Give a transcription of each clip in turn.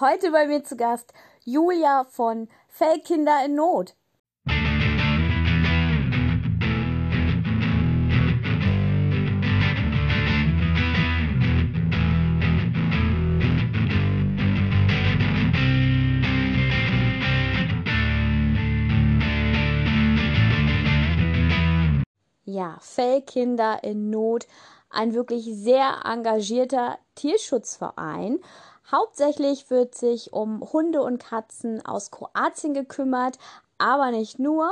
Heute bei mir zu Gast Julia von Fellkinder in Not. Ja, Fellkinder in Not, ein wirklich sehr engagierter Tierschutzverein. Hauptsächlich wird sich um Hunde und Katzen aus Kroatien gekümmert, aber nicht nur.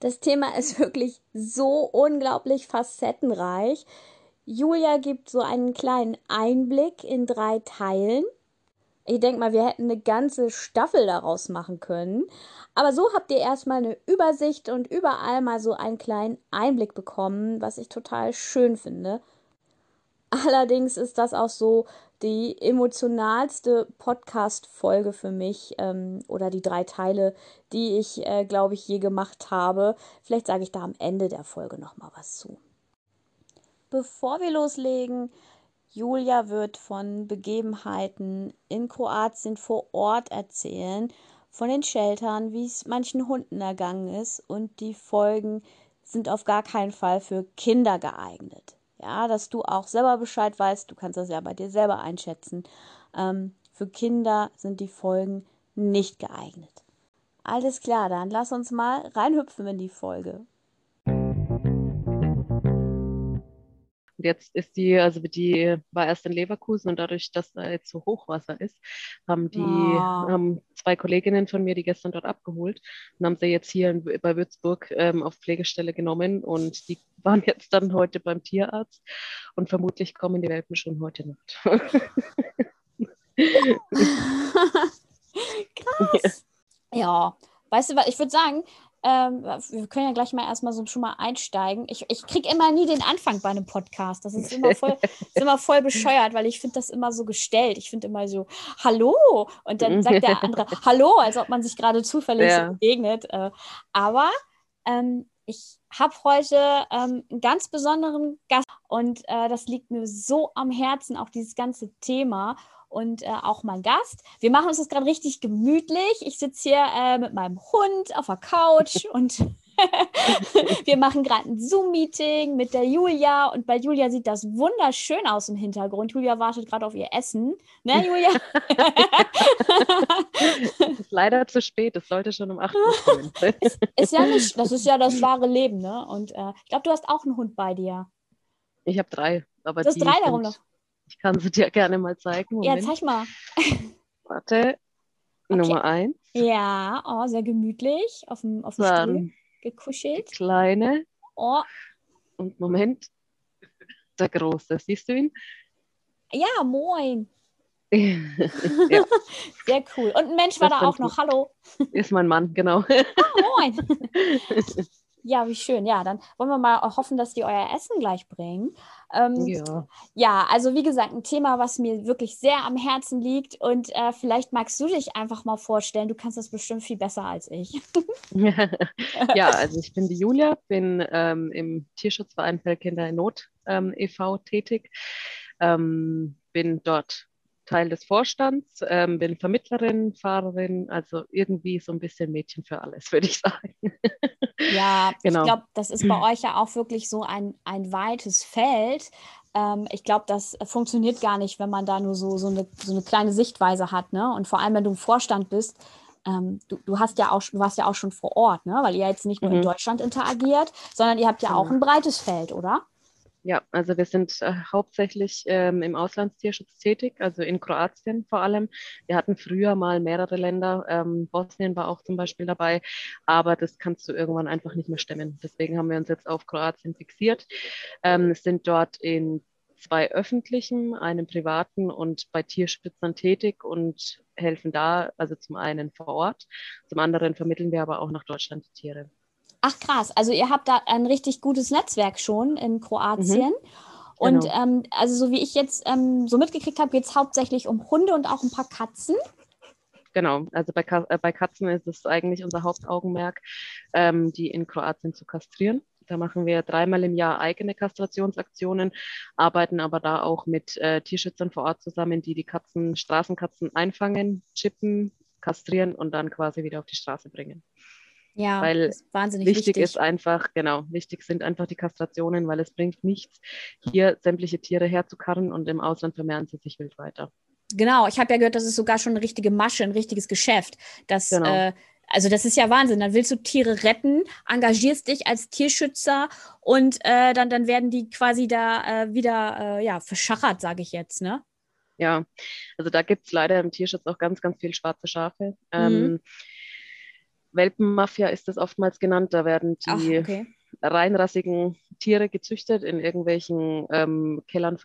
Das Thema ist wirklich so unglaublich facettenreich. Julia gibt so einen kleinen Einblick in 3 Teilen. Ich denke mal, wir hätten eine ganze Staffel daraus machen können. Aber so habt ihr erstmal eine Übersicht und überall mal so einen kleinen Einblick bekommen, was ich total schön finde. Allerdings ist das auch so die emotionalste Podcast-Folge für mich oder die 3 Teile, die ich, glaube ich, je gemacht habe. Vielleicht sage ich da am Ende der Folge nochmal was zu. Bevor wir loslegen, Julia wird von Begebenheiten in Kroatien vor Ort erzählen, von den Sheltern, wie es manchen Hunden ergangen ist, und die Folgen sind auf gar keinen Fall für Kinder geeignet. Ja, dass du auch selber Bescheid weißt, du kannst das ja bei dir selber einschätzen. Für Kinder sind die Folgen nicht geeignet. Alles klar, dann lass uns mal reinhüpfen in die Folge. Jetzt ist die war erst in Leverkusen, und dadurch, dass da jetzt so Hochwasser ist, haben 2 Kolleginnen von mir die gestern dort abgeholt und haben sie jetzt hier bei Würzburg auf Pflegestelle genommen, und die waren jetzt dann heute beim Tierarzt und vermutlich kommen die Welpen schon heute Nacht. Krass. Ja, weißt du was, ich würde sagen, wir können ja gleich mal erstmal so schon mal einsteigen. Ich kriege immer nie den Anfang bei einem Podcast. Das ist immer voll bescheuert, weil ich finde das immer so gestellt. Ich finde immer so, hallo! Und dann sagt der andere, hallo, als ob man sich gerade zufällig so begegnet. Aber ich habe heute einen ganz besonderen Gast, und das liegt mir so am Herzen, auch dieses ganze Thema. Und auch mein Gast. Wir machen uns das gerade richtig gemütlich. Ich sitze hier mit meinem Hund auf der Couch und wir machen gerade ein Zoom-Meeting mit der Julia. Und bei Julia sieht das wunderschön aus im Hintergrund. Julia wartet gerade auf ihr Essen. Ne, Julia? Es ist leider zu spät. Es sollte schon um 8 Uhr sein. Das ist ja das wahre Leben, ne? Und ich glaube, du hast auch einen Hund bei dir. Ich habe 3. Aber du hast 3 darum noch. Ich kann sie dir gerne mal zeigen. Moment. Ja, zeig mal. Warte, okay. Nummer 1. Ja, oh, sehr gemütlich, auf dem Stuhl gekuschelt. Die Kleine. Oh. Und Moment, der Große, siehst du ihn? Ja, moin. Ja. Sehr cool. Und ein Mensch war da auch noch, hallo. Ist mein Mann, genau. Ah, moin. Ja, wie schön. Ja, dann wollen wir mal hoffen, dass die euer Essen gleich bringen. Ja, also wie gesagt, ein Thema, was mir wirklich sehr am Herzen liegt. Und vielleicht magst du dich einfach mal vorstellen. Du kannst das bestimmt viel besser als ich. Ja, also ich bin die Julia, bin im Tierschutzverein Fellkinder in Not e.V. tätig. Bin dort Teil des Vorstands, bin Vermittlerin, Fahrerin, also irgendwie so ein bisschen Mädchen für alles, würde ich sagen. Ja, genau. Ich glaube, das ist bei euch ja auch wirklich so ein weites Feld. Ich glaube, das funktioniert gar nicht, wenn man da nur so eine kleine Sichtweise hat, ne? Und vor allem, wenn du im Vorstand bist, du warst ja auch schon vor Ort, ne? Weil ihr jetzt nicht nur in Deutschland interagiert, sondern ihr habt ja auch ein breites Feld, oder? Ja, also wir sind hauptsächlich im Auslandstierschutz tätig, also in Kroatien vor allem. Wir hatten früher mal mehrere Länder, Bosnien war auch zum Beispiel dabei, aber das kannst du irgendwann einfach nicht mehr stemmen. Deswegen haben wir uns jetzt auf Kroatien fixiert, sind dort in 2 öffentlichen, einem privaten und bei Tierschützern tätig und helfen da, also zum einen vor Ort, zum anderen vermitteln wir aber auch nach Deutschland die Tiere. Ach krass, also ihr habt da ein richtig gutes Netzwerk schon in Kroatien. Und genau. Also so wie ich jetzt so mitgekriegt habe, geht es hauptsächlich um Hunde und auch ein paar Katzen. Genau, also bei Katzen ist es eigentlich unser Hauptaugenmerk, die in Kroatien zu kastrieren. Da machen wir dreimal im Jahr eigene Kastrationsaktionen, arbeiten aber da auch mit Tierschützern vor Ort zusammen, die die Katzen, Straßenkatzen einfangen, chippen, kastrieren und dann quasi wieder auf die Straße bringen. Ja, weil das ist wahnsinnig wichtig. Ist einfach, genau, wichtig sind einfach die Kastrationen, weil es bringt nichts, hier sämtliche Tiere herzukarren und im Ausland vermehren sie sich wild weiter. Genau, ich habe ja gehört, das ist sogar schon eine richtige Masche, ein richtiges Geschäft, dass genau. Also das ist ja Wahnsinn. Dann willst du Tiere retten, engagierst dich als Tierschützer und dann werden die quasi da wieder verschachert, sage ich jetzt, ne? Ja, also da gibt es leider im Tierschutz auch ganz, ganz viel schwarze Schafe. Welpenmafia ist das oftmals genannt. Da werden die reinrassigen Tiere gezüchtet in irgendwelchen Kellern,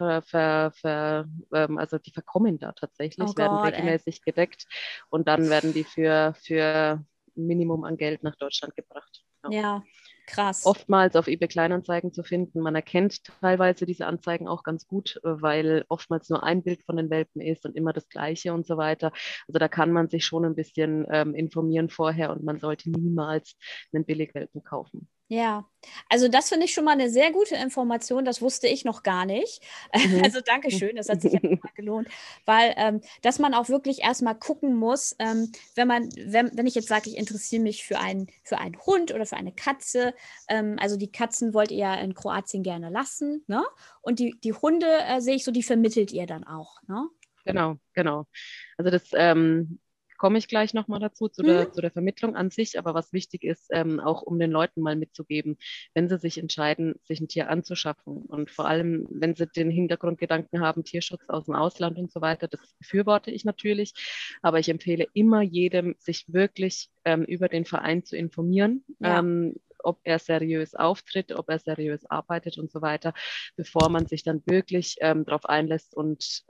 also die verkommen da tatsächlich, regelmäßig gedeckt und dann werden die für Minimum an Geld nach Deutschland gebracht. Ja, krass. Oftmals auf eBay Kleinanzeigen zu finden. Man erkennt teilweise diese Anzeigen auch ganz gut, weil oftmals nur ein Bild von den Welpen ist und immer das Gleiche und so weiter. Also da kann man sich schon ein bisschen informieren vorher und man sollte niemals einen Billigwelpen kaufen. Ja, also das finde ich schon mal eine sehr gute Information, das wusste ich noch gar nicht. Also Dankeschön, das hat sich ja nochmal gelohnt, weil dass man auch wirklich erstmal gucken muss, wenn ich jetzt sage, ich interessiere mich für einen Hund oder für eine Katze, also die Katzen wollt ihr ja in Kroatien gerne lassen, ne? Und die Hunde, sehe ich so, die vermittelt ihr dann auch, ne? Genau. Also das komme ich gleich nochmal dazu, zu der Vermittlung an sich. Aber was wichtig ist, auch um den Leuten mal mitzugeben, wenn sie sich entscheiden, sich ein Tier anzuschaffen und vor allem, wenn sie den Hintergrundgedanken haben, Tierschutz aus dem Ausland und so weiter, das befürworte ich natürlich, aber ich empfehle immer jedem, sich wirklich über den Verein zu informieren, ob er seriös auftritt, ob er seriös arbeitet und so weiter, bevor man sich dann wirklich darauf einlässt und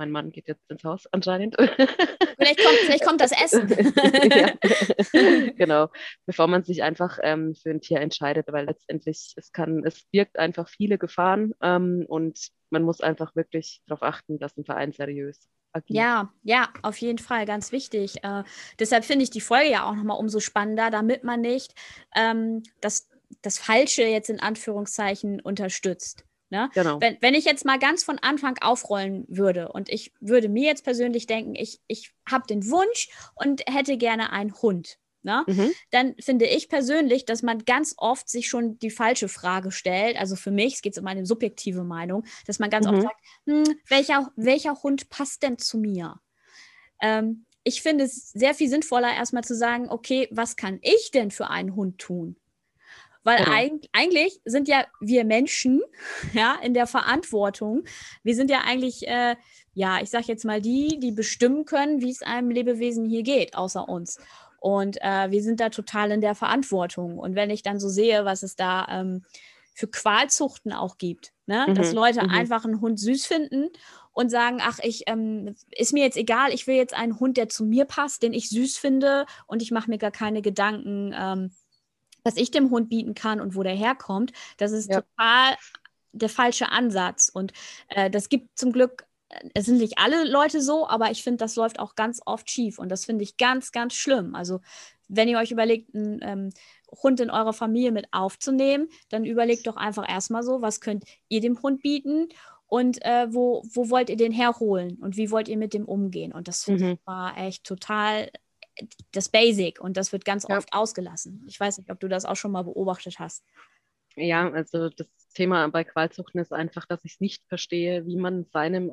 mein Mann geht jetzt ins Haus anscheinend. Vielleicht kommt das Essen. Ja, genau, bevor man sich einfach für ein Tier entscheidet, weil letztendlich es birgt einfach viele Gefahren und man muss einfach wirklich darauf achten, dass ein Verein seriös agiert. Ja, auf jeden Fall, ganz wichtig. Deshalb finde ich die Folge ja auch nochmal umso spannender, damit man nicht das Falsche jetzt in Anführungszeichen unterstützt. Ne? Genau. Wenn ich jetzt mal ganz von Anfang aufrollen würde und ich würde mir jetzt persönlich denken, ich habe den Wunsch und hätte gerne einen Hund, ne? Dann finde ich persönlich, dass man ganz oft sich schon die falsche Frage stellt, also für mich, es geht um meine subjektive Meinung, dass man ganz oft sagt, welcher Hund passt denn zu mir? Ich finde es sehr viel sinnvoller, erstmal zu sagen, okay, was kann ich denn für einen Hund tun? Weil eigentlich sind ja wir Menschen in der Verantwortung. Wir sind ja eigentlich, ich sage jetzt mal die bestimmen können, wie es einem Lebewesen hier geht, außer uns. Und wir sind da total in der Verantwortung. Und wenn ich dann so sehe, was es da für Qualzuchten auch gibt, ne? Dass Leute einfach einen Hund süß finden und sagen, ach, ist mir jetzt egal, ich will jetzt einen Hund, der zu mir passt, den ich süß finde und ich mache mir gar keine Gedanken, was ich dem Hund bieten kann und wo der herkommt, das ist total der falsche Ansatz. Und das gibt zum Glück, es sind nicht alle Leute so, aber ich finde, das läuft auch ganz oft schief. Und das finde ich ganz, ganz schlimm. Also wenn ihr euch überlegt, einen Hund in eurer Familie mit aufzunehmen, dann überlegt doch einfach erstmal so, was könnt ihr dem Hund bieten und wo wollt ihr den herholen und wie wollt ihr mit dem umgehen. Und das finde ich war echt total das Basic und das wird ganz oft ausgelassen. Ich weiß nicht, ob du das auch schon mal beobachtet hast. Ja, also das Thema bei Qualzuchten ist einfach, dass ich es nicht verstehe, wie man weil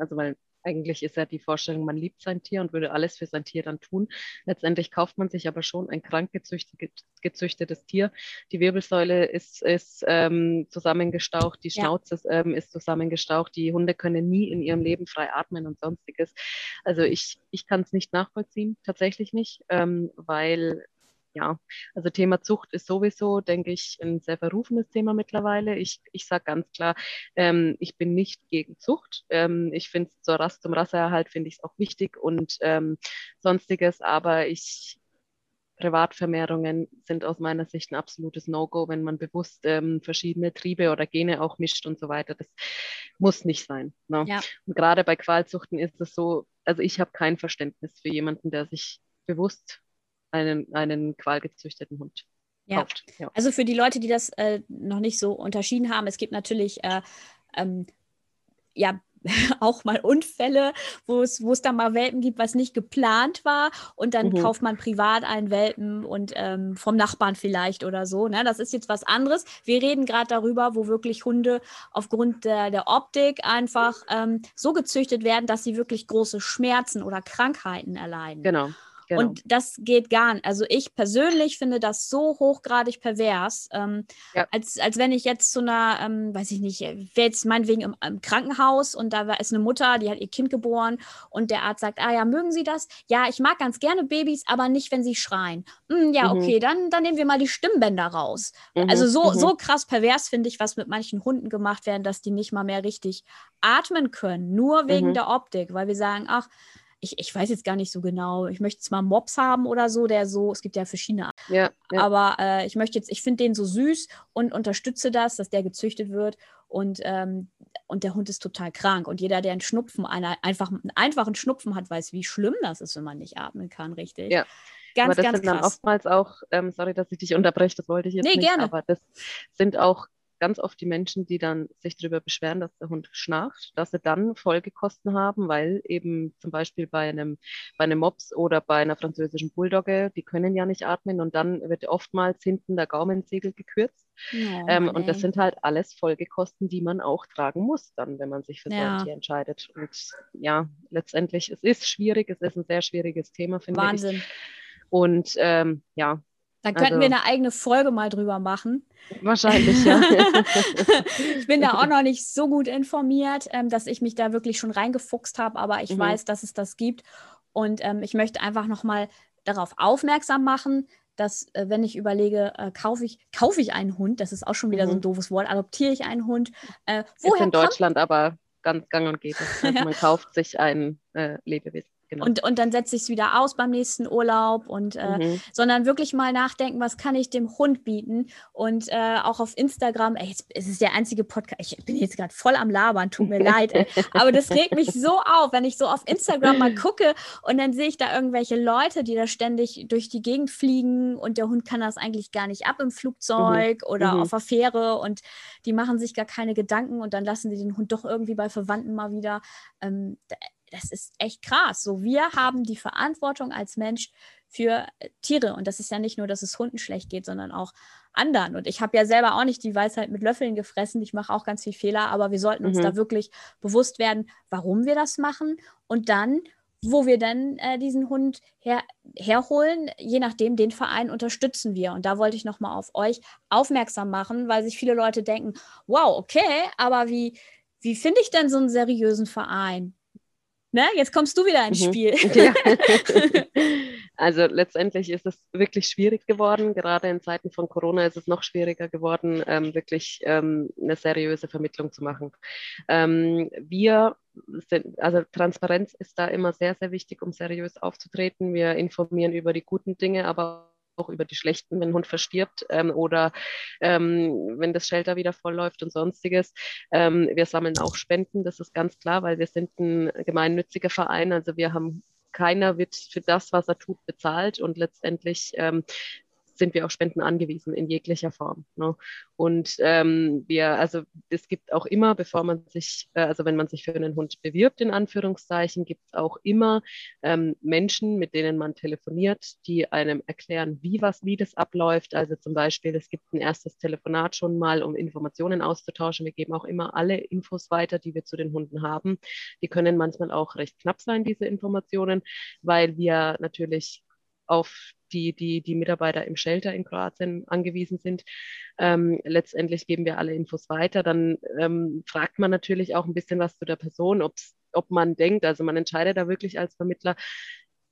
eigentlich ist ja die Vorstellung, man liebt sein Tier und würde alles für sein Tier dann tun. Letztendlich kauft man sich aber schon ein krank gezüchtetes Tier. Die Wirbelsäule ist zusammengestaucht, die Schnauze ist zusammengestaucht, die Hunde können nie in ihrem Leben frei atmen und Sonstiges. Also ich kann es nicht nachvollziehen, tatsächlich nicht, weil... Ja, also Thema Zucht ist sowieso, denke ich, ein sehr verrufenes Thema mittlerweile. Ich sage ganz klar, ich bin nicht gegen Zucht. Ich finde es zum Rasseerhalt finde ich es auch wichtig und Sonstiges, aber Privatvermehrungen sind aus meiner Sicht ein absolutes No-Go, wenn man bewusst verschiedene Triebe oder Gene auch mischt und so weiter. Das muss nicht sein. Ne? Ja. Und gerade bei Qualzuchten ist es so, also ich habe kein Verständnis für jemanden, der sich bewusst einen qualgezüchteten Hund Ja. Haupt, ja. Also für die Leute, die das noch nicht so unterschieden haben, es gibt natürlich ja auch mal Unfälle, wo es dann mal Welpen gibt, was nicht geplant war, und dann kauft man privat einen Welpen und vom Nachbarn vielleicht oder so. Ne? Das ist jetzt was anderes. Wir reden gerade darüber, wo wirklich Hunde aufgrund der Optik einfach so gezüchtet werden, dass sie wirklich große Schmerzen oder Krankheiten erleiden. Genau. Und das geht gar nicht. Also ich persönlich finde das so hochgradig pervers, als wenn ich jetzt zu einer, weiß ich nicht, wäre jetzt meinetwegen im Krankenhaus und da ist eine Mutter, die hat ihr Kind geboren und der Arzt sagt, mögen Sie das? Ja, ich mag ganz gerne Babys, aber nicht, wenn sie schreien. Okay, dann nehmen wir mal die Stimmbänder raus. Also so krass pervers finde ich, was mit manchen Hunden gemacht werden, dass die nicht mal mehr richtig atmen können, nur wegen der Optik, weil wir sagen, ich weiß jetzt gar nicht so genau, ich möchte jetzt mal Mops haben oder so, es gibt ja verschiedene Arten. Ja. Aber ich finde den so süß und unterstütze das, dass der gezüchtet wird, und der Hund ist total krank. Und jeder, der einen Schnupfen, einen einfachen Schnupfen hat, weiß, wie schlimm das ist, wenn man nicht atmen kann, richtig? Ja. Ganz, ganz krass. Aber das sind dann oftmals auch, sorry, dass ich dich unterbreche, das wollte ich jetzt nicht, gerne. Aber das sind auch ganz oft die Menschen, die dann sich darüber beschweren, dass der Hund schnarcht, dass sie dann Folgekosten haben, weil eben zum Beispiel bei einem Mops oder bei einer französischen Bulldogge, die können ja nicht atmen, und dann wird oftmals hinten der Gaumensegel gekürzt. Ja, und das sind halt alles Folgekosten, die man auch tragen muss dann, wenn man sich für so ein Tier entscheidet. Und ja, letztendlich, es ist schwierig, es ist ein sehr schwieriges Thema, finde ich. Wahnsinn. Und ja, dann könnten wir eine eigene Folge mal drüber machen. Wahrscheinlich, ja. Ich bin da auch noch nicht so gut informiert, dass ich mich da wirklich schon reingefuchst habe, aber ich weiß, dass es das gibt. Und ich möchte einfach nochmal darauf aufmerksam machen, dass, wenn ich überlege, kaufe ich einen Hund, das ist auch schon wieder so ein doofes Wort, adoptiere ich einen Hund. Woher ist in Deutschland aber ganz gang und gäbe. Also man kauft sich ein Lebewesen. Genau. Und dann setze ich es wieder aus beim nächsten Urlaub, und sondern wirklich mal nachdenken, was kann ich dem Hund bieten, und auch auf Instagram, es ist der einzige Podcast, ich bin jetzt gerade voll am Labern, tut mir leid, aber das regt mich so auf, wenn ich so auf Instagram mal gucke und dann sehe ich da irgendwelche Leute, die da ständig durch die Gegend fliegen und der Hund kann das eigentlich gar nicht ab im Flugzeug oder auf der Fähre, und die machen sich gar keine Gedanken und dann lassen sie den Hund doch irgendwie bei Verwandten mal wieder, das ist echt krass. So, wir haben die Verantwortung als Mensch für Tiere. Und das ist ja nicht nur, dass es Hunden schlecht geht, sondern auch anderen. Und ich habe ja selber auch nicht die Weisheit mit Löffeln gefressen. Ich mache auch ganz viel Fehler. Aber wir sollten uns da wirklich bewusst werden, warum wir das machen. Und dann, wo wir dann diesen Hund herholen, je nachdem, den Verein unterstützen wir. Und da wollte ich nochmal auf euch aufmerksam machen, weil sich viele Leute denken, wow, okay, aber wie finde ich denn so einen seriösen Verein? Ne? Jetzt kommst du wieder ins Spiel. Ja. Also letztendlich ist es wirklich schwierig geworden. Gerade in Zeiten von Corona ist es noch schwieriger geworden, wirklich eine seriöse Vermittlung zu machen. Transparenz ist da immer sehr, sehr wichtig, um seriös aufzutreten. Wir informieren über die guten Dinge, aber auch über die schlechten, wenn ein Hund verstirbt oder wenn das Shelter wieder vollläuft und Sonstiges. Wir sammeln auch Spenden, das ist ganz klar, weil wir sind ein gemeinnütziger Verein. Also keiner wird für das, was er tut, bezahlt, und letztendlich sind wir auf Spenden angewiesen in jeglicher Form. Ne? Und es gibt auch immer, wenn man sich für einen Hund bewirbt, in Anführungszeichen, gibt es auch immer Menschen, mit denen man telefoniert, die einem erklären, wie das abläuft. Also zum Beispiel, es gibt ein erstes Telefonat schon mal, um Informationen auszutauschen. Wir geben auch immer alle Infos weiter, die wir zu den Hunden haben. Die können manchmal auch recht knapp sein, diese Informationen, weil wir natürlich auf die Mitarbeiter im Shelter in Kroatien angewiesen sind. Letztendlich geben wir alle Infos weiter. Dann fragt man natürlich auch ein bisschen was zu der Person, ob man denkt, also man entscheidet da wirklich als Vermittler,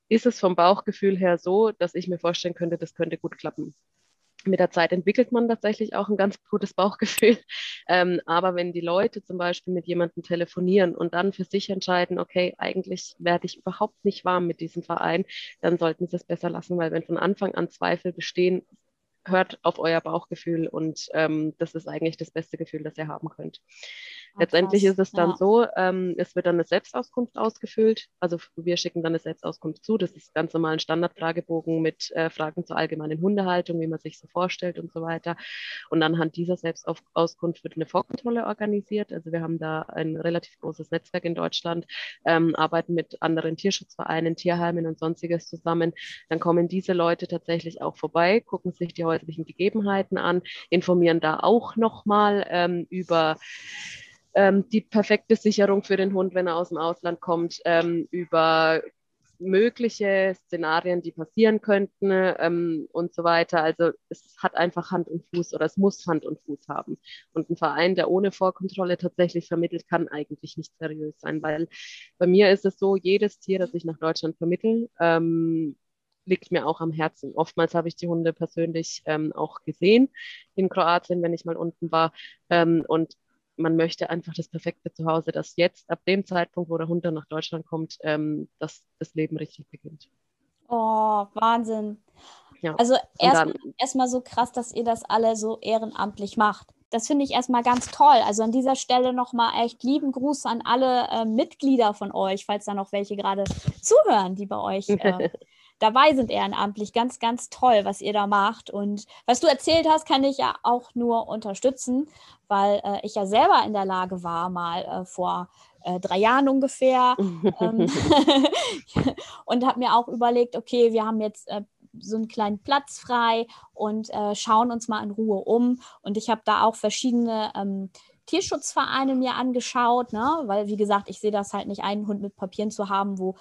ist es vom Bauchgefühl her so, dass ich mir vorstellen könnte, das könnte gut klappen. Mit der Zeit entwickelt man tatsächlich auch ein ganz gutes Bauchgefühl. Aber wenn die Leute zum Beispiel mit jemandem telefonieren und dann für sich entscheiden, okay, eigentlich werde ich überhaupt nicht warm mit diesem Verein, dann sollten sie es besser lassen, weil wenn von Anfang an Zweifel bestehen, hört auf euer Bauchgefühl, und das ist eigentlich das beste Gefühl, das ihr haben könnt. Letztendlich ist es dann so, es wird dann eine Selbstauskunft ausgefüllt. Also wir schicken dann eine Selbstauskunft zu. Das ist ganz normal ein Standardfragebogen mit Fragen zur allgemeinen Hundehaltung, wie man sich so vorstellt und so weiter. Und anhand dieser Selbstauskunft wird eine Vorkontrolle organisiert. Also wir haben da ein relativ großes Netzwerk in Deutschland, arbeiten mit anderen Tierschutzvereinen, Tierheimen und sonstiges zusammen. Dann kommen diese Leute tatsächlich auch vorbei, gucken sich die häuslichen Gegebenheiten an, informieren da auch nochmal über die perfekte Sicherung für den Hund, wenn er aus dem Ausland kommt, über mögliche Szenarien, die passieren könnten und so weiter. Also es hat einfach Hand und Fuß oder es muss Hand und Fuß haben. Und ein Verein, der ohne Vorkontrolle tatsächlich vermittelt, kann eigentlich nicht seriös sein, weil bei mir ist es so, jedes Tier, das ich nach Deutschland vermittle, liegt mir auch am Herzen. Oftmals habe ich die Hunde persönlich auch gesehen in Kroatien, wenn ich mal unten war. Und man möchte einfach das perfekte Zuhause, dass jetzt ab dem Zeitpunkt, wo der Hund dann nach Deutschland kommt, dass das Leben richtig beginnt. Oh, Wahnsinn. Ja. Also erstmal so krass, dass ihr das alle so ehrenamtlich macht. Das finde ich erstmal ganz toll. Also an dieser Stelle nochmal echt lieben Gruß an alle Mitglieder von euch, falls da noch welche gerade zuhören, die bei euch dabei sind ehrenamtlich. Ganz, ganz toll, was ihr da macht. Und was du erzählt hast, kann ich ja auch nur unterstützen, weil ich ja selber in der Lage war, mal vor 3 Jahren ungefähr. Und habe mir auch überlegt, okay, wir haben jetzt so einen kleinen Platz frei und schauen uns mal in Ruhe um. Und ich habe da auch verschiedene Tierschutzvereine mir angeschaut, ne? Weil, wie gesagt, ich sehe das halt nicht, einen Hund mit Papieren zu haben, wo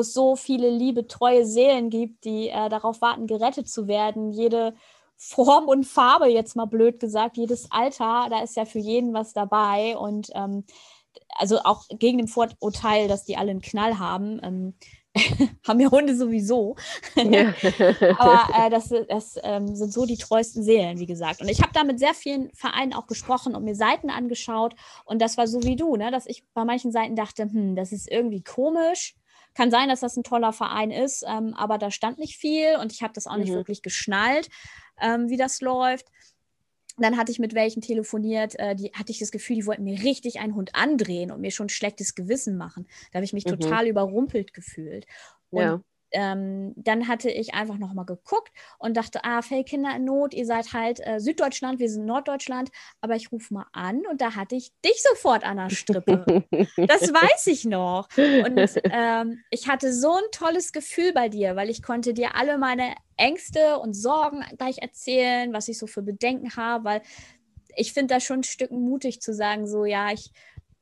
es so viele liebe, treue Seelen gibt, die darauf warten, gerettet zu werden. Jede Form und Farbe, jetzt mal blöd gesagt, jedes Alter, da ist ja für jeden was dabei. Und also auch gegen dem Vorurteil, dass die alle einen Knall haben, haben ja Hunde sowieso. Ja. Aber das sind so die treuesten Seelen, wie gesagt. Und ich habe da mit sehr vielen Vereinen auch gesprochen und mir Seiten angeschaut. Und das war so wie du, ne? Dass ich bei manchen Seiten dachte, das ist irgendwie komisch. Kann sein, dass das ein toller Verein ist, aber da stand nicht viel. Und ich habe das auch nicht wirklich geschnallt, wie das läuft. Dann hatte ich mit welchen telefoniert, die hatte ich das Gefühl, die wollten mir richtig einen Hund andrehen und mir schon ein schlechtes Gewissen machen. Da habe ich mich total überrumpelt gefühlt. Und dann hatte ich einfach nochmal geguckt und dachte, Fellkinder in Not, ihr seid halt Süddeutschland, wir sind Norddeutschland, aber ich rufe mal an und da hatte ich dich sofort an der Strippe. Das weiß ich noch. Und ich hatte so ein tolles Gefühl bei dir, weil ich konnte dir alle meine Ängste und Sorgen gleich erzählen, was ich so für Bedenken habe, weil ich finde das schon ein Stück mutig zu sagen, so ja, ich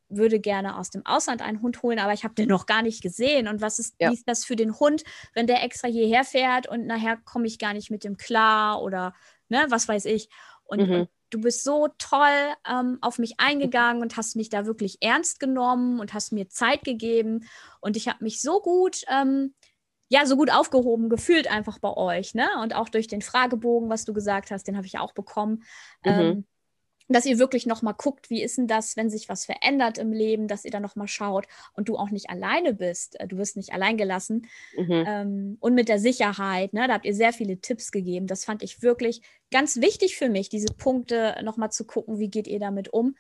würde gerne aus dem Ausland einen Hund holen, aber ich habe den noch gar nicht gesehen. Und was ist das für den Hund, wenn der extra hierher fährt und nachher komme ich gar nicht mit dem klar oder ne, was weiß ich. Und du bist so toll auf mich eingegangen und hast mich da wirklich ernst genommen und hast mir Zeit gegeben. Und ich habe mich so gut so gut aufgehoben gefühlt einfach bei euch, ne? Und auch durch den Fragebogen, was du gesagt hast, den habe ich ja auch bekommen, dass ihr wirklich nochmal guckt, wie ist denn das, wenn sich was verändert im Leben, dass ihr da nochmal schaut und du auch nicht alleine bist, du wirst nicht allein gelassen und mit der Sicherheit, ne? Da habt ihr sehr viele Tipps gegeben, das fand ich wirklich ganz wichtig für mich, diese Punkte nochmal zu gucken, wie geht ihr damit um.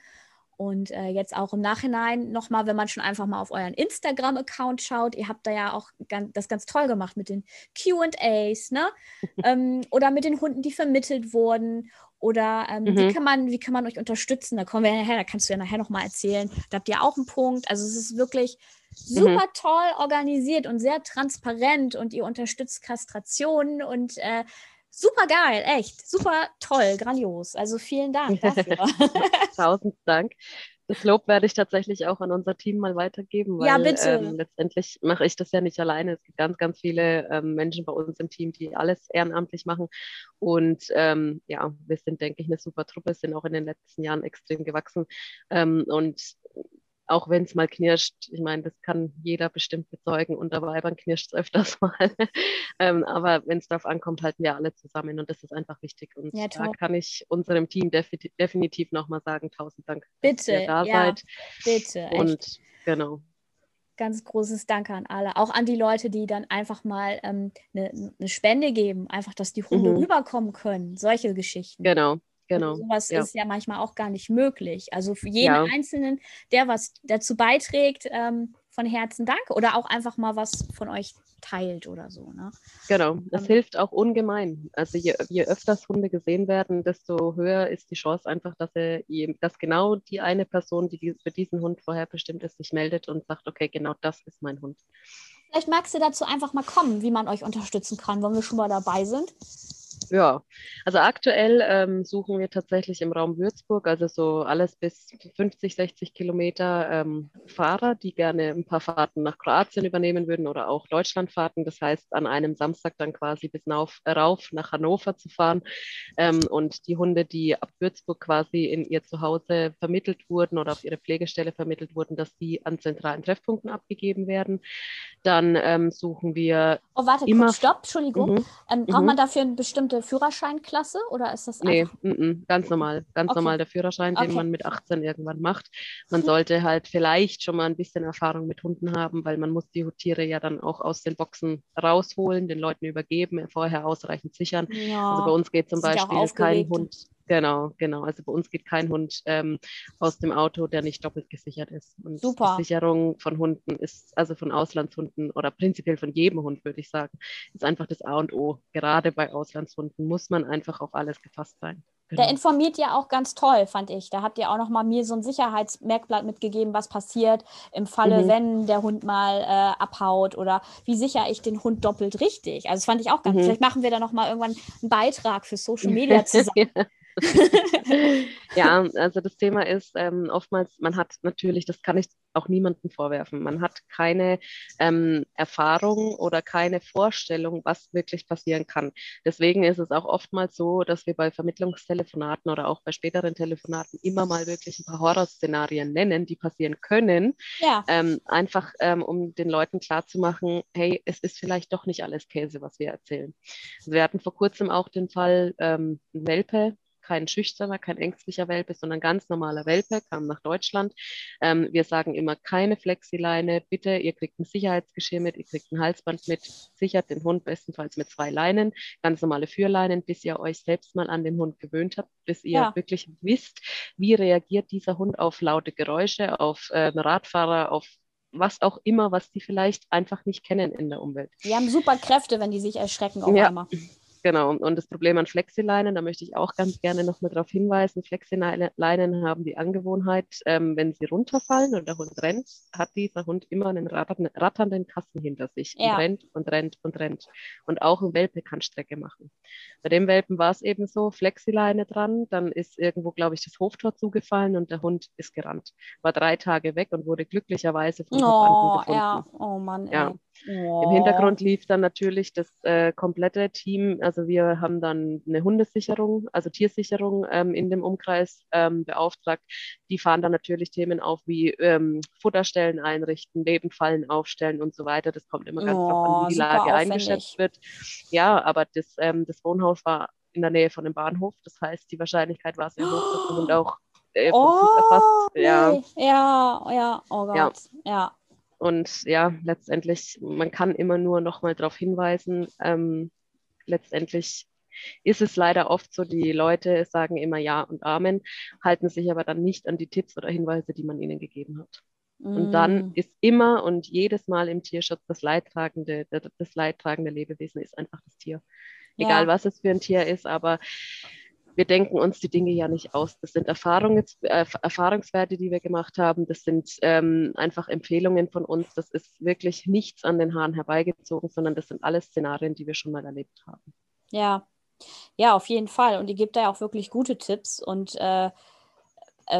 Und jetzt auch im Nachhinein nochmal, wenn man schon einfach mal auf euren Instagram-Account schaut, ihr habt da ja auch das ganz toll gemacht mit den Q&As, ne? Oder mit den Hunden, die vermittelt wurden. Oder wie kann man euch unterstützen? Da kommen wir nachher, da kannst du ja nachher nochmal erzählen. Da habt ihr auch einen Punkt. Also es ist wirklich super toll organisiert und sehr transparent und ihr unterstützt Kastrationen und super geil, echt, super toll, grandios. Also vielen Dank dafür. 1000 Dank. Das Lob werde ich tatsächlich auch an unser Team mal weitergeben, weil letztendlich mache ich das ja nicht alleine. Es gibt ganz, ganz viele Menschen bei uns im Team, die alles ehrenamtlich machen. Und wir sind, denke ich, eine super Truppe, sind auch in den letzten Jahren extrem gewachsen. Und auch wenn es mal knirscht, ich meine, das kann jeder bestimmt bezeugen, unter Weibern knirscht es öfters mal. Aber wenn es darauf ankommt, halten wir alle zusammen und das ist einfach wichtig. Und ja, da kann ich unserem Team definitiv nochmal sagen, 1000 Dank, dass ihr da seid. Bitte, und echt. Genau. Ganz großes Danke an alle, auch an die Leute, die dann einfach mal eine Spende geben, einfach, dass die Hunde rüberkommen können, solche Geschichten. Genau. Genau. Sowas ist ja manchmal auch gar nicht möglich. Also für jeden Einzelnen, der was dazu beiträgt, von Herzen danke. Oder auch einfach mal was von euch teilt oder so. Ne? Genau, das hilft auch ungemein. Also je öfters Hunde gesehen werden, desto höher ist die Chance einfach, dass genau die eine Person, die für diesen Hund vorher bestimmt ist, sich meldet und sagt, okay, genau das ist mein Hund. Vielleicht magst du dazu einfach mal kommen, wie man euch unterstützen kann, wenn wir schon mal dabei sind. Ja, also aktuell suchen wir tatsächlich im Raum Würzburg, also so alles bis 50, 60 Kilometer Fahrer, die gerne ein paar Fahrten nach Kroatien übernehmen würden oder auch Deutschlandfahrten. Das heißt, an einem Samstag dann quasi bis rauf nach Hannover zu fahren und die Hunde, die ab Würzburg quasi in ihr Zuhause vermittelt wurden oder auf ihre Pflegestelle vermittelt wurden, dass die an zentralen Treffpunkten abgegeben werden. Dann suchen wir Entschuldigung. Braucht man dafür eine bestimmte Führerscheinklasse oder ist das einfach? Nee, ganz normal der Führerschein, den man mit 18 irgendwann macht. Man sollte halt vielleicht schon mal ein bisschen Erfahrung mit Hunden haben, weil man muss die Tiere ja dann auch aus den Boxen rausholen, den Leuten übergeben, vorher ausreichend sichern. Ja, also bei uns geht zum Beispiel kein Hund... Genau. Also bei uns geht kein Hund aus dem Auto, der nicht doppelt gesichert ist. Und die Sicherung von Hunden ist, also von Auslandshunden oder prinzipiell von jedem Hund, würde ich sagen, ist einfach das A und O. Gerade bei Auslandshunden muss man einfach auf alles gefasst sein. Genau. Der informiert ja auch ganz toll, fand ich. Da habt ihr auch nochmal mir so ein Sicherheitsmerkblatt mitgegeben, was passiert im Falle, wenn der Hund mal abhaut oder wie sichere ich den Hund doppelt richtig. Also das fand ich auch ganz toll. Vielleicht machen wir da nochmal irgendwann einen Beitrag für Social Media zusammen. Ja, also das Thema ist oftmals, man hat natürlich, das kann ich auch niemandem vorwerfen, man hat keine Erfahrung oder keine Vorstellung, was wirklich passieren kann. Deswegen ist es auch oftmals so, dass wir bei Vermittlungstelefonaten oder auch bei späteren Telefonaten immer mal wirklich ein paar Horrorszenarien nennen, die passieren können. Ja. Einfach um den Leuten klarzumachen, hey, es ist vielleicht doch nicht alles Käse, was wir erzählen. Also wir hatten vor kurzem auch den Fall ein Welpe, kein schüchterner, kein ängstlicher Welpe, sondern ganz normaler Welpe, kam nach Deutschland. Wir sagen immer, keine Flexileine, bitte, ihr kriegt ein Sicherheitsgeschirr mit, ihr kriegt ein Halsband mit, sichert den Hund bestenfalls mit 2 Leinen, ganz normale Führleinen, bis ihr euch selbst mal an den Hund gewöhnt habt, bis ihr wirklich wisst, wie reagiert dieser Hund auf laute Geräusche, auf Radfahrer, auf was auch immer, was die vielleicht einfach nicht kennen in der Umwelt. Die haben super Kräfte, wenn die sich erschrecken auf einmal. Genau, und das Problem an Flexileinen, da möchte ich auch ganz gerne noch mal darauf hinweisen, Flexileinen haben die Angewohnheit, wenn sie runterfallen und der Hund rennt, hat dieser Hund immer einen ratternden Kasten hinter sich und rennt und rennt und rennt. Und auch ein Welpe kann Strecke machen. Bei dem Welpen war es eben so, Flexileine dran, dann ist irgendwo, glaube ich, das Hoftor zugefallen und der Hund ist gerannt. War 3 Tage weg und wurde glücklicherweise von Verwandten gefunden. Im Hintergrund lief dann natürlich das komplette Team, also wir haben dann eine Hundesicherung, also Tiersicherung in dem Umkreis beauftragt. Die fahren dann natürlich Themen auf wie Futterstellen einrichten, Lebendfallen aufstellen und so weiter. Das kommt immer ganz drauf an, wie die Lage eingeschätzt wird. Ja, aber das Wohnhaus war in der Nähe von dem Bahnhof. Das heißt, die Wahrscheinlichkeit war sehr hoch, dass der Hund auch erfasst. Und ja, letztendlich, man kann immer nur noch mal darauf hinweisen, letztendlich ist es leider oft so, die Leute sagen immer Ja und Amen, halten sich aber dann nicht an die Tipps oder Hinweise, die man ihnen gegeben hat. Und dann ist immer und jedes Mal im Tierschutz das leidtragende Lebewesen ist einfach das Tier. Egal, was es für ein Tier ist, aber wir denken uns die Dinge ja nicht aus. Das sind Erfahrungswerte, die wir gemacht haben. Das sind einfach Empfehlungen von uns. Das ist wirklich nichts an den Haaren herbeigezogen, sondern das sind alles Szenarien, die wir schon mal erlebt haben. Ja, auf jeden Fall. Und ihr gebt da ja auch wirklich gute Tipps. Und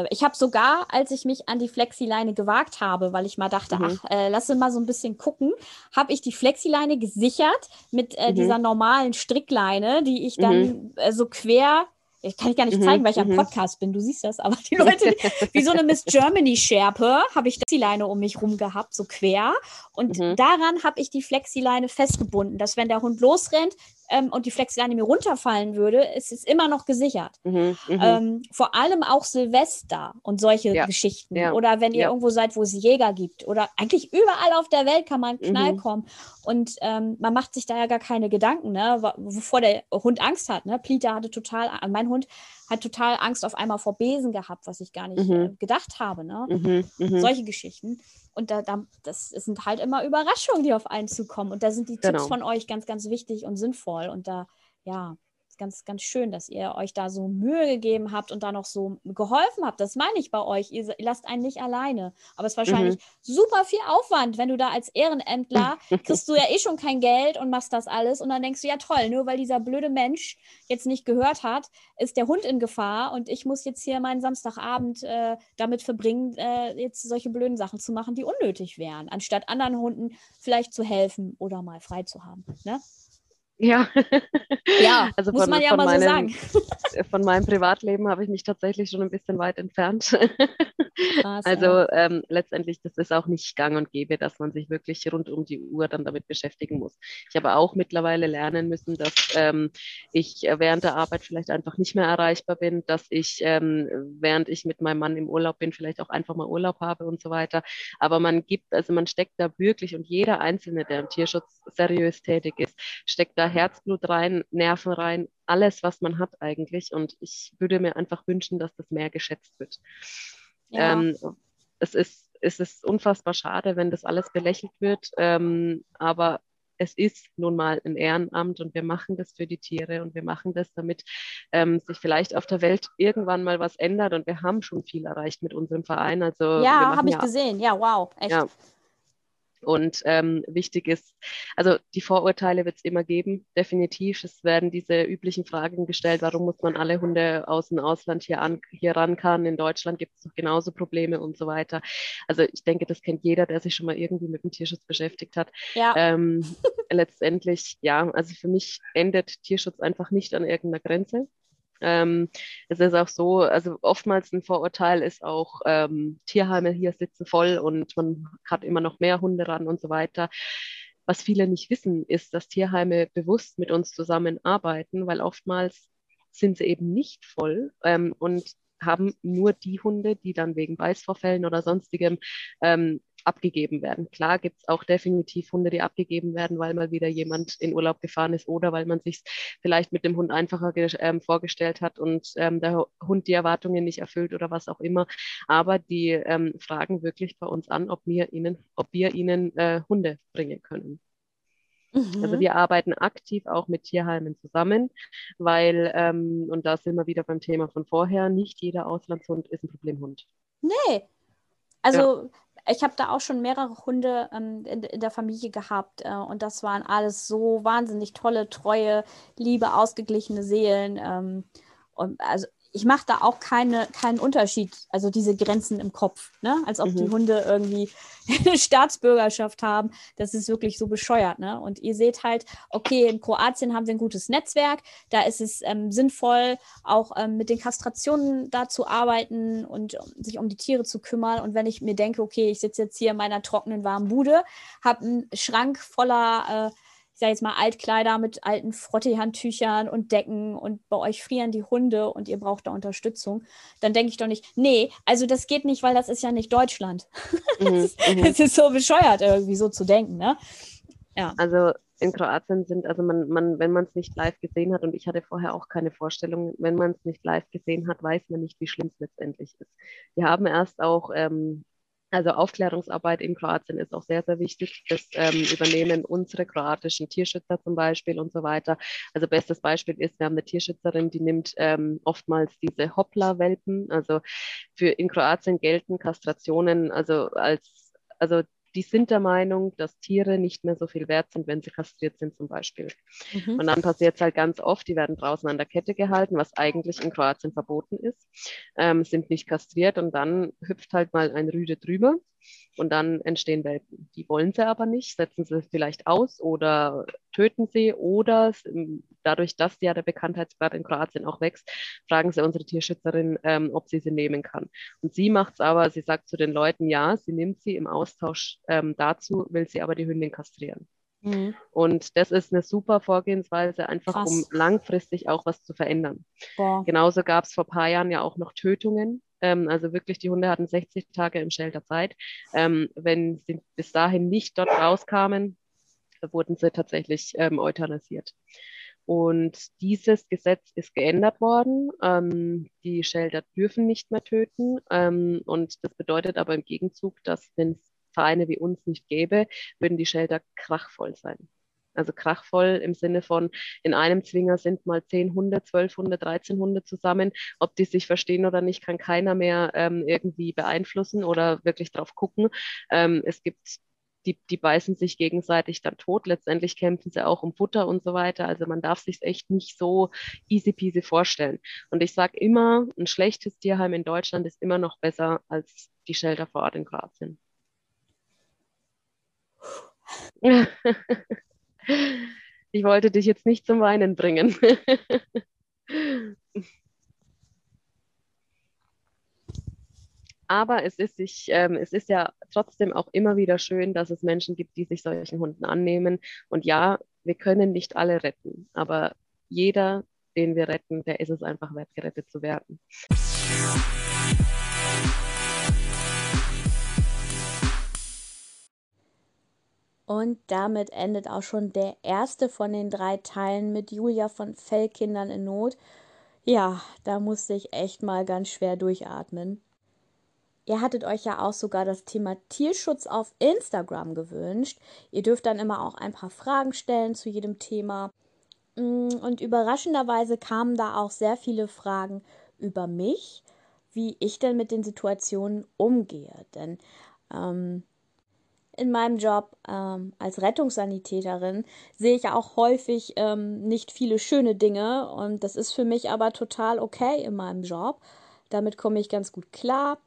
ich habe sogar, als ich mich an die Flexileine gewagt habe, weil ich mal dachte, lass uns mal so ein bisschen gucken, habe ich die Flexileine gesichert mit dieser normalen Strickleine, die ich dann so quer... Kann ich gar nicht zeigen, weil ich am Podcast bin, du siehst das, aber die Leute, wie so eine Miss Germany-Schärpe, habe ich die Leine um mich rum gehabt, so quer. Und daran habe ich die Flexileine festgebunden, dass wenn der Hund losrennt und die Flexileine mir runterfallen würde, ist es immer noch gesichert. Vor allem auch Silvester und solche Geschichten. Oder wenn ihr irgendwo seid, wo es Jäger gibt. Oder eigentlich überall auf der Welt kann man Knall kommen. Und man macht sich da ja gar keine Gedanken, ne? Wovor der Hund Angst hat. Ne? Plita hatte total, mein Hund halt total Angst auf einmal vor Besen gehabt, was ich gar nicht gedacht habe. Ne? Solche Geschichten. Und das sind halt immer Überraschungen, die auf einen zukommen. Und da sind die Tipps von euch ganz, ganz wichtig und sinnvoll. Und da, ja, ganz, ganz schön, dass ihr euch da so Mühe gegeben habt und da noch so geholfen habt. Das meine ich bei euch. Ihr lasst einen nicht alleine. Aber es ist wahrscheinlich super viel Aufwand, wenn du da als Ehrenämtler kriegst du ja eh schon kein Geld und machst das alles. Und dann denkst du, ja toll, nur weil dieser blöde Mensch jetzt nicht gehört hat, ist der Hund in Gefahr und ich muss jetzt hier meinen Samstagabend damit verbringen, jetzt solche blöden Sachen zu machen, die unnötig wären, anstatt anderen Hunden vielleicht zu helfen oder mal frei zu haben, ne? Ja, ja, also muss man ja mal so sagen. Von meinem Privatleben habe ich mich tatsächlich schon ein bisschen weit entfernt. Krass, also letztendlich, das ist auch nicht gang und gäbe, dass man sich wirklich rund um die Uhr dann damit beschäftigen muss. Ich habe auch mittlerweile lernen müssen, dass ich während der Arbeit vielleicht einfach nicht mehr erreichbar bin, dass ich, während ich mit meinem Mann im Urlaub bin, vielleicht auch einfach mal Urlaub habe und so weiter. Aber man steckt da wirklich, und jeder Einzelne, der im Tierschutz seriös tätig ist, steckt da Herzblut rein, Nerven rein, alles, was man hat eigentlich. Und ich würde mir einfach wünschen, dass das mehr geschätzt wird. Ja. Es ist unfassbar schade, wenn das alles belächelt wird, aber es ist nun mal ein Ehrenamt und wir machen das für die Tiere und wir machen das, damit sich vielleicht auf der Welt irgendwann mal was ändert, und wir haben schon viel erreicht mit unserem Verein. Also, ja, habe ich gesehen. Ja, wow, echt. Ja. Und wichtig ist, also die Vorurteile wird es immer geben, definitiv. Es werden diese üblichen Fragen gestellt, warum muss man alle Hunde aus dem Ausland hier rankarren, in Deutschland gibt es doch genauso Probleme und so weiter. Also ich denke, das kennt jeder, der sich schon mal irgendwie mit dem Tierschutz beschäftigt hat. Ja. Letztendlich, ja, also für mich endet Tierschutz einfach nicht an irgendeiner Grenze. Es ist auch so, also oftmals ein Vorurteil ist auch, Tierheime hier sitzen voll und man hat immer noch mehr Hunde ran und so weiter. Was viele nicht wissen, ist, dass Tierheime bewusst mit uns zusammenarbeiten, weil oftmals sind sie eben nicht voll und haben nur die Hunde, die dann wegen Beißvorfällen oder sonstigem abgegeben werden. Klar gibt es auch definitiv Hunde, die abgegeben werden, weil mal wieder jemand in Urlaub gefahren ist oder weil man sich vielleicht mit dem Hund einfacher vorgestellt hat und der Hund die Erwartungen nicht erfüllt oder was auch immer. Aber die fragen wirklich bei uns an, ob wir ihnen Hunde bringen können. Also wir arbeiten aktiv auch mit Tierheimen zusammen, weil, und da sind wir wieder beim Thema von vorher, nicht jeder Auslandshund ist ein Problemhund. Nee, also ich habe da auch schon mehrere Hunde in der Familie gehabt und das waren alles so wahnsinnig tolle, treue, liebe, ausgeglichene Seelen. Und also ich mache da auch keinen Unterschied, also diese Grenzen im Kopf, ne? Als ob die Hunde irgendwie eine Staatsbürgerschaft haben. Das ist wirklich so bescheuert, ne? Und ihr seht halt, okay, in Kroatien haben wir ein gutes Netzwerk, da ist es sinnvoll, auch mit den Kastrationen da zu arbeiten und sich um die Tiere zu kümmern. Und wenn ich mir denke, okay, ich sitze jetzt hier in meiner trockenen, warmen Bude, habe einen Schrank voller ich sage jetzt mal Altkleider mit alten Frotteehandtüchern und Decken und bei euch frieren die Hunde und ihr braucht da Unterstützung, dann denke ich doch nicht, nee, also das geht nicht, weil das ist ja nicht Deutschland. Es ist so bescheuert, irgendwie so zu denken, ne? Ja. Also in Kroatien wenn man es nicht live gesehen hat, und ich hatte vorher auch keine Vorstellung, wenn man es nicht live gesehen hat, weiß man nicht, wie schlimm es letztendlich ist. Wir haben erst auch also Aufklärungsarbeit in Kroatien ist auch sehr, sehr wichtig. Das übernehmen unsere kroatischen Tierschützer zum Beispiel und so weiter. Also bestes Beispiel ist, wir haben eine Tierschützerin, die nimmt oftmals diese Hoppla-Welpen. Also in Kroatien gelten Kastrationen, also die sind der Meinung, dass Tiere nicht mehr so viel wert sind, wenn sie kastriert sind zum Beispiel. Und dann passiert es halt ganz oft, die werden draußen an der Kette gehalten, was eigentlich in Kroatien verboten ist, sind nicht kastriert und dann hüpft halt mal ein Rüde drüber und dann entstehen Welpen. Die wollen sie aber nicht, setzen sie vielleicht aus oder töten sie oder dadurch, dass ja der Bekanntheitsgrad in Kroatien auch wächst, fragen sie unsere Tierschützerin, ob sie nehmen kann. Und sie macht es aber, sie sagt zu den Leuten, ja, sie nimmt sie im Austausch dazu, will sie aber die Hündin kastrieren. Und das ist eine super Vorgehensweise, einfach um langfristig auch was zu verändern. Boah. Genauso gab es vor ein paar Jahren ja auch noch Tötungen. Also wirklich, die Hunde hatten 60 Tage im Shelter Zeit. Wenn sie bis dahin nicht dort rauskamen, wurden sie tatsächlich euthanasiert. Und dieses Gesetz ist geändert worden. Die Shelter dürfen nicht mehr töten. Und das bedeutet aber im Gegenzug, dass wenn es Vereine wie uns nicht gäbe, würden die Shelter krachvoll sein. Also krachvoll im Sinne von, in einem Zwinger sind mal 10 Hunde, 12 Hunde, 13 Hunde zusammen. Ob die sich verstehen oder nicht, kann keiner mehr irgendwie beeinflussen oder wirklich drauf gucken. Es gibt, die beißen sich gegenseitig dann tot. Letztendlich kämpfen sie auch um Futter und so weiter. Also man darf sich es echt nicht so easy peasy vorstellen. Und ich sage immer, ein schlechtes Tierheim in Deutschland ist immer noch besser als die Shelter vor Ort in Kroatien. Ich wollte dich jetzt nicht zum Weinen bringen. Aber es ist ja trotzdem auch immer wieder schön, dass es Menschen gibt, die sich solchen Hunden annehmen. Und ja, wir können nicht alle retten, aber jeder, den wir retten, der ist es einfach wert, gerettet zu werden. Und damit endet auch schon der erste von den 3 Teilen mit Julia von Fellkindern in Not. Ja, da musste ich echt mal ganz schwer durchatmen. Ihr hattet euch ja auch sogar das Thema Tierschutz auf Instagram gewünscht. Ihr dürft dann immer auch ein paar Fragen stellen zu jedem Thema. Und überraschenderweise kamen da auch sehr viele Fragen über mich, wie ich denn mit den Situationen umgehe. Denn in meinem Job als Rettungssanitäterin sehe ich ja auch häufig nicht viele schöne Dinge, und das ist für mich aber total okay in meinem Job. Damit komme ich ganz gut klar,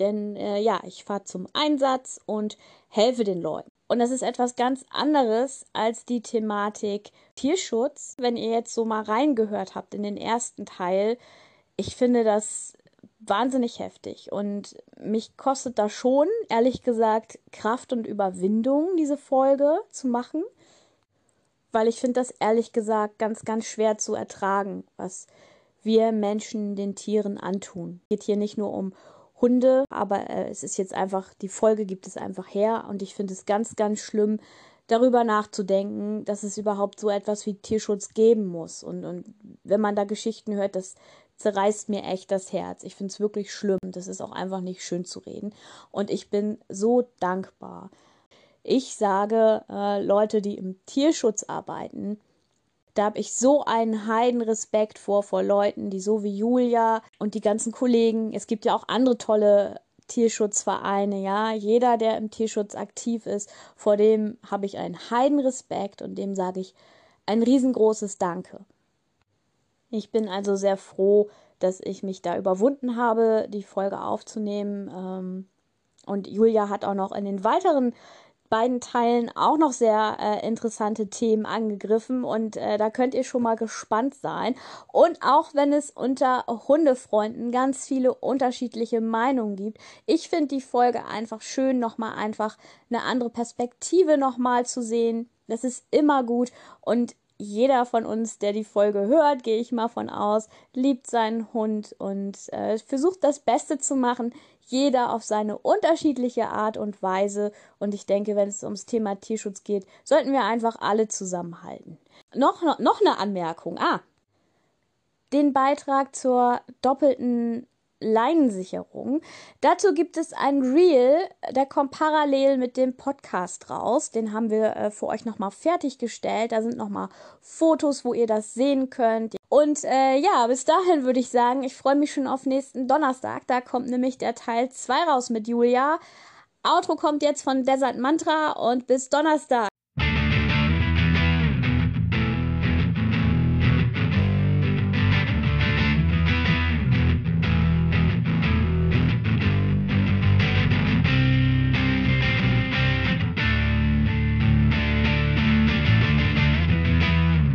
denn ja, ich fahre zum Einsatz und helfe den Leuten. Und das ist etwas ganz anderes als die Thematik Tierschutz. Wenn ihr jetzt so mal reingehört habt in den ersten Teil, ich finde das wahnsinnig heftig, und mich kostet das schon, ehrlich gesagt, Kraft und Überwindung, diese Folge zu machen, weil ich finde das, ehrlich gesagt, ganz, ganz schwer zu ertragen, was wir Menschen den Tieren antun. Es geht hier nicht nur um Hunde, aber es ist jetzt einfach, die Folge gibt es einfach her, und ich finde es ganz, ganz schlimm, darüber nachzudenken, dass es überhaupt so etwas wie Tierschutz geben muss, und wenn man da Geschichten hört, das zerreißt mir echt das Herz. Ich finde es wirklich schlimm. Das ist auch einfach nicht schön zu reden. Und ich bin so dankbar. Ich sage, Leute, die im Tierschutz arbeiten, da habe ich so einen Heidenrespekt vor Leuten, die so wie Julia und die ganzen Kollegen, es gibt ja auch andere tolle Tierschutzvereine, ja, jeder, der im Tierschutz aktiv ist, vor dem habe ich einen Heidenrespekt, und dem sage ich ein riesengroßes Danke. Ich bin also sehr froh, dass ich mich da überwunden habe, die Folge aufzunehmen. Und Julia hat auch noch in den weiteren 2 Teilen auch noch sehr interessante Themen angegriffen. Und da könnt ihr schon mal gespannt sein. Und auch wenn es unter Hundefreunden ganz viele unterschiedliche Meinungen gibt, ich finde die Folge einfach schön, nochmal einfach eine andere Perspektive nochmal zu sehen. Das ist immer gut, und jeder von uns, der die Folge hört, gehe ich mal von aus, liebt seinen Hund und versucht das Beste zu machen. Jeder auf seine unterschiedliche Art und Weise. Und ich denke, wenn es ums Thema Tierschutz geht, sollten wir einfach alle zusammenhalten. Noch eine Anmerkung. Den Beitrag zur doppelten Leinensicherung. Dazu gibt es ein Reel, der kommt parallel mit dem Podcast raus. Den haben wir für euch nochmal fertiggestellt. Da sind nochmal Fotos, wo ihr das sehen könnt. Und ja, bis dahin würde ich sagen, ich freue mich schon auf nächsten Donnerstag. Da kommt nämlich der Teil 2 raus mit Julia. Outro kommt jetzt von Desert Mantra, und bis Donnerstag.